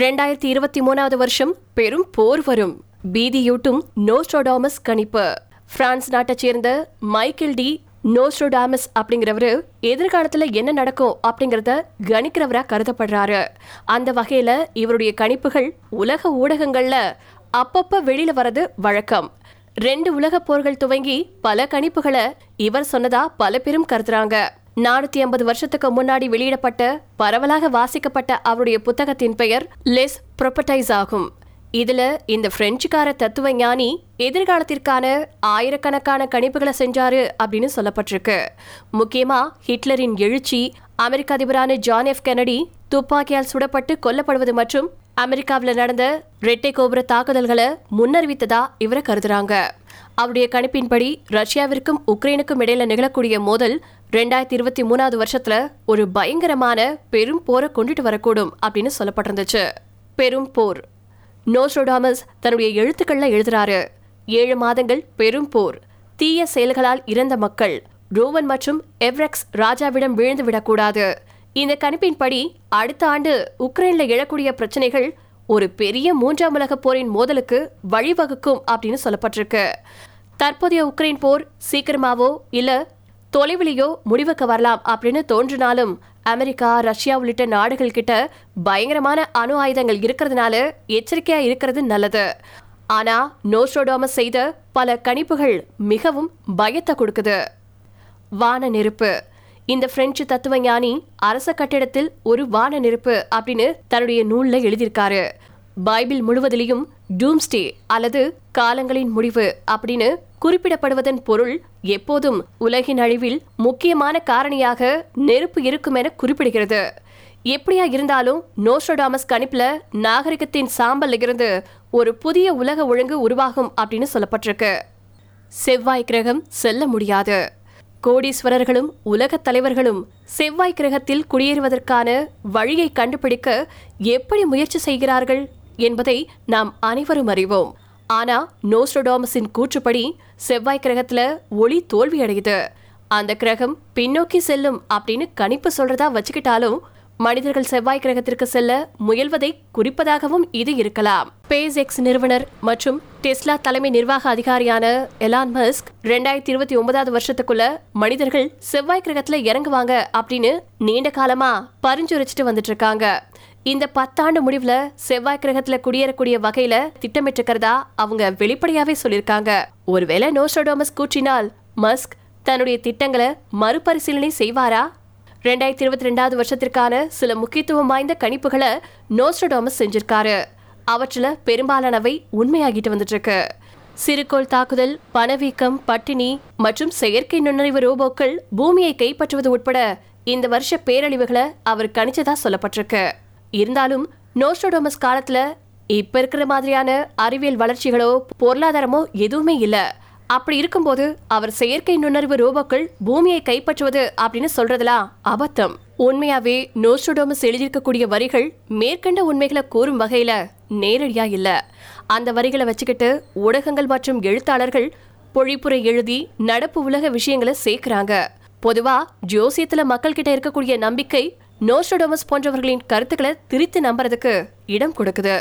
2023 வருஷம் பெரும் போர் வரும், பீதியூட்டும் நோஸ்ட்ரோடாமஸ் கணிப்பு. பிரான்ஸ் நாட்டை சேர்ந்த மைக்கேல் டி நோஸ்ட்ரோடாமஸ் அப்படிங்கிறவரு எதிர்காலத்துல என்ன நடக்கும் அப்படிங்கறத கணிக்கிறவரா கருதப்படுறாரு. அந்த வகையில இவருடைய கணிப்புகள் உலக ஊடகங்கள்ல அப்பப்ப வெளியில வர்றது வழக்கம். 2 உலகப் போர்கள் துவங்கி பல கணிப்புகளை இவர் சொன்னதா பல பேரும் கருதுறாங்க. 450 வருஷத்துக்கு முன்னாடி வெளியிடப்பட்ட பரவலாக வாசிக்கப்பட்ட அவருடைய புத்தகத்தின் பெயர் லெஸ் ப்ரொபர்டைஸ் ஆகும். இதுல இந்த பிரெஞ்சுக்கார தத்துவ ஞானி எதிர்காலத்திற்கான ஆயிரக்கணக்கான கணிப்புகளை செஞ்சாரு அப்படின்னு சொல்லப்பட்டிருக்கு. முக்கியமா ஹிட்லரின் எழுச்சி, அமெரிக்க அதிபரான ஜான் எஃப் கெனடி துப்பாக்கியால் சுடப்பட்டு கொல்லப்படுவது மற்றும் அமெரிக்காவில் நடந்த ரெட்டை கோபுர தாக்குதல்களை முன்னறிவித்ததா இவரை கருதுறாங்க. அவருடைய கணிப்பின்படி ரஷ்யாவிற்கும் உக்ரைனுக்கும் இடையில நிகழக்கூடிய மோதல் 2023 வருஷத்துல ஒரு பயங்கரமான பெரும் போரை கொண்டுட்டு வரக்கூடும் அப்படின்னு சொல்லப்பட்டிருந்துச்சு. பெரும் போர். நோஸ்ட்ரோடாமஸ் தன்னுடைய எழுத்துக்கள்ல எழுதுறாரு, 7 மாதங்கள் பெரும் போர், தீய செயல்களால் இறந்த மக்கள், ரோவன் மற்றும் எவரெக்ஸ் ராஜாவிடம் வீழ்ந்து விடக்கூடாது. இந்த கணிப்பின்படி அடுத்த ஆண்டு உக்ரைன்ல எழக்கூடிய பிரச்சனைகள் ஒரு பெரிய 3ஆம் உலகப் போரின் மோதலுக்கு வழிவகுக்கும் அப்படின்னு சொல்லப்பட்டிருக்கு. தற்போதைய உக்ரைன் போர் சீக்கிரமாவோ இல்ல தொலைவிலையோ முடிவுக்கு வரலாம் அப்படின்னு தோன்றினாலும் அமெரிக்கா, ரஷ்யா உள்ளிட்ட நாடுகள் கிட்ட பயங்கரமான அணு ஆயுதங்கள் இருக்கிறதுனால எச்சரிக்கையா இருக்கிறது நல்லது. ஆனா நோஸ்ட்ரோடாமஸ் செய்த பல கணிப்புகள் மிகவும் பயத்தை கொடுக்குது. வான நெருப்பு. இந்த பிரெஞ்சு தத்துவ ஞானி அரச கட்டிடத்தில் ஒரு வான நெருப்பு அப்படின்னு தன்னுடைய நூல்ல எழுதியிருக்காரு. பைபிள் முழுவதிலும் டூம்ஸ்டே அல்லது காலங்களின் முடிவு அப்படின்னு குறிப்பிடப்படுவதன் பொருள் எப்போதும் உலகின் அழிவில் முக்கியமான காரணியாக நெருப்பு இருக்கும் என குறிப்பிடுகிறது. எப்படியா இருந்தாலும் நோஸ்ட்ரோடாமஸ் கணிப்புல நாகரிகத்தின் சாம்பல் இருந்து ஒரு புதிய உலக ஒழுங்கு உருவாகும் அப்படின்னு சொல்லப்பட்டிருக்கு. செவ்வாய் கிரகம் செல்ல முடியாது. கோடீஸ்வரர்களும் உலக தலைவர்களும் செவ்வாய் கிரகத்தில் குடியேறுவதற்கான வழியை கண்டுபிடிக்க எப்படி முயற்சி செய்கிறார்கள் என்பதை நாம் அனைவரும் அறிவோம். ஆனா நோஸ்ட்ரோடாமஸின் கூற்றுப்படி செவ்வாய் கிரகத்துல ஒளி தோல்வி அடையுது. அந்த கிரகம் பின்னோக்கி செல்லும் அப்படின்னு கணிப்பு சொல்றதா வச்சுக்கிட்டாலும் மனிதர்கள் செவ்வாய் கிரகத்திற்கு செல்ல முயல்வதை குறிப்பதாகவும் இது இருக்கலாம். SpaceX நிறுவனர் மற்றும் டெஸ்லா தலைமை நிர்வாக அதிகாரியான எலான் மஸ்க் 2029 வருஷத்துக்குள்ள மனிதர்கள் செவ்வாய் கிரகத்துல இறங்குவாங்க அப்படின்னு நீண்ட காலமா பரிஞ்சுரைச்சிட்டு வந்துட்டு இருக்காங்க. இந்த 10ஆண்டு முடிவுல செவ்வாய் கிரகத்துல குடியேறக்கூடிய வகையில திட்டமிட்டிருக்கிறதா அவங்க வெளிப்படையாவே சொல்லியிருக்காங்க. ஒருவேளை நோஸ்ட்ரோடாமஸ் கூற்றினால் மஸ்க் தன்னுடைய திட்டங்களை மறுபரிசீலனை செய்வாரா? 2022 வருஷத்திற்கான சில முக்கியத்துவம் வாய்ந்த கணிப்புகளை நோஸ்ட்ரோடாமஸ் செஞ்சிருக்காரு. அவற்றுல பெரும்பாலானவை உண்மையாகிட்டு வந்துட்டு இருக்கு. சிறுகோள் தாக்குதல், பணவீக்கம், பட்டினி மற்றும் செயற்கை நுண்ணறிவு ரோபோக்கள் பூமியை கைப்பற்றுவது உட்பட இந்த வருஷ பேரழிவுகளை அவர் கணிச்சதா சொல்லப்பட்டிருக்கு. இருந்தாலும் நோஸ்ட்ரோடாமஸ் காலத்துல இப்ப இருக்கிற மாதிரியான அறிவியல் வளர்ச்சிகளோ பொருளாதாரமோ எதுவுமே இல்ல. அப்படி இருக்கும்போது அவர் செயற்கை நுண்ணறிவு ரோபோக்கள் பூமியை கைப்பற்றுவது அப்படின்னு சொல்றதெல்லாம் அபத்தம். உண்மையாவே நோஸ்ட்ரோடாமஸ் எழுதியிருக்கக்கூடிய வரிகள் மேற்கண்ட உண்மைகளை கூறும் வகையில நேரடியா இல்ல. அந்த வரிகளை வச்சுக்கிட்டு ஊடகங்கள் மற்றும் எழுத்தாளர்கள் பொழிப்புரை எழுதி நடப்பு உலக விஷயங்களை சேர்க்கிறாங்க. பொதுவா ஜோசியத்துல மக்கள் கிட்ட இருக்கக்கூடிய நம்பிக்கை நோஸ்ட்ரோடாமஸ் போன்றவர்களின் கருத்துக்களை திரித்து நம்புறதுக்கு இடம் கொடுக்குது.